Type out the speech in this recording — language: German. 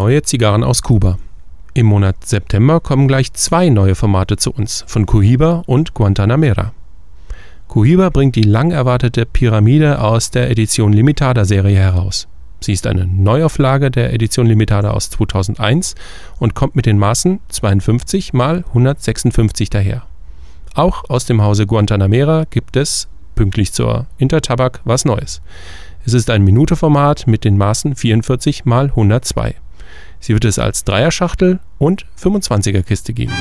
neue Zigarren aus Kuba. Im Monat September kommen gleich 2 neue Formate zu uns, von Cohiba und Guantanamera. Cohiba bringt die lang erwartete Pyramide aus der Edition Limitada Serie heraus. Sie ist eine Neuauflage der Edition Limitada aus 2001 und kommt mit den Maßen 52 x 156 daher. Auch aus dem Hause Guantanamera gibt es, pünktlich zur Intertabak, was Neues. Es ist ein Minute-Format mit den Maßen 44 x 102. Sie wird es als Dreierschachtel und 25er-Kiste geben.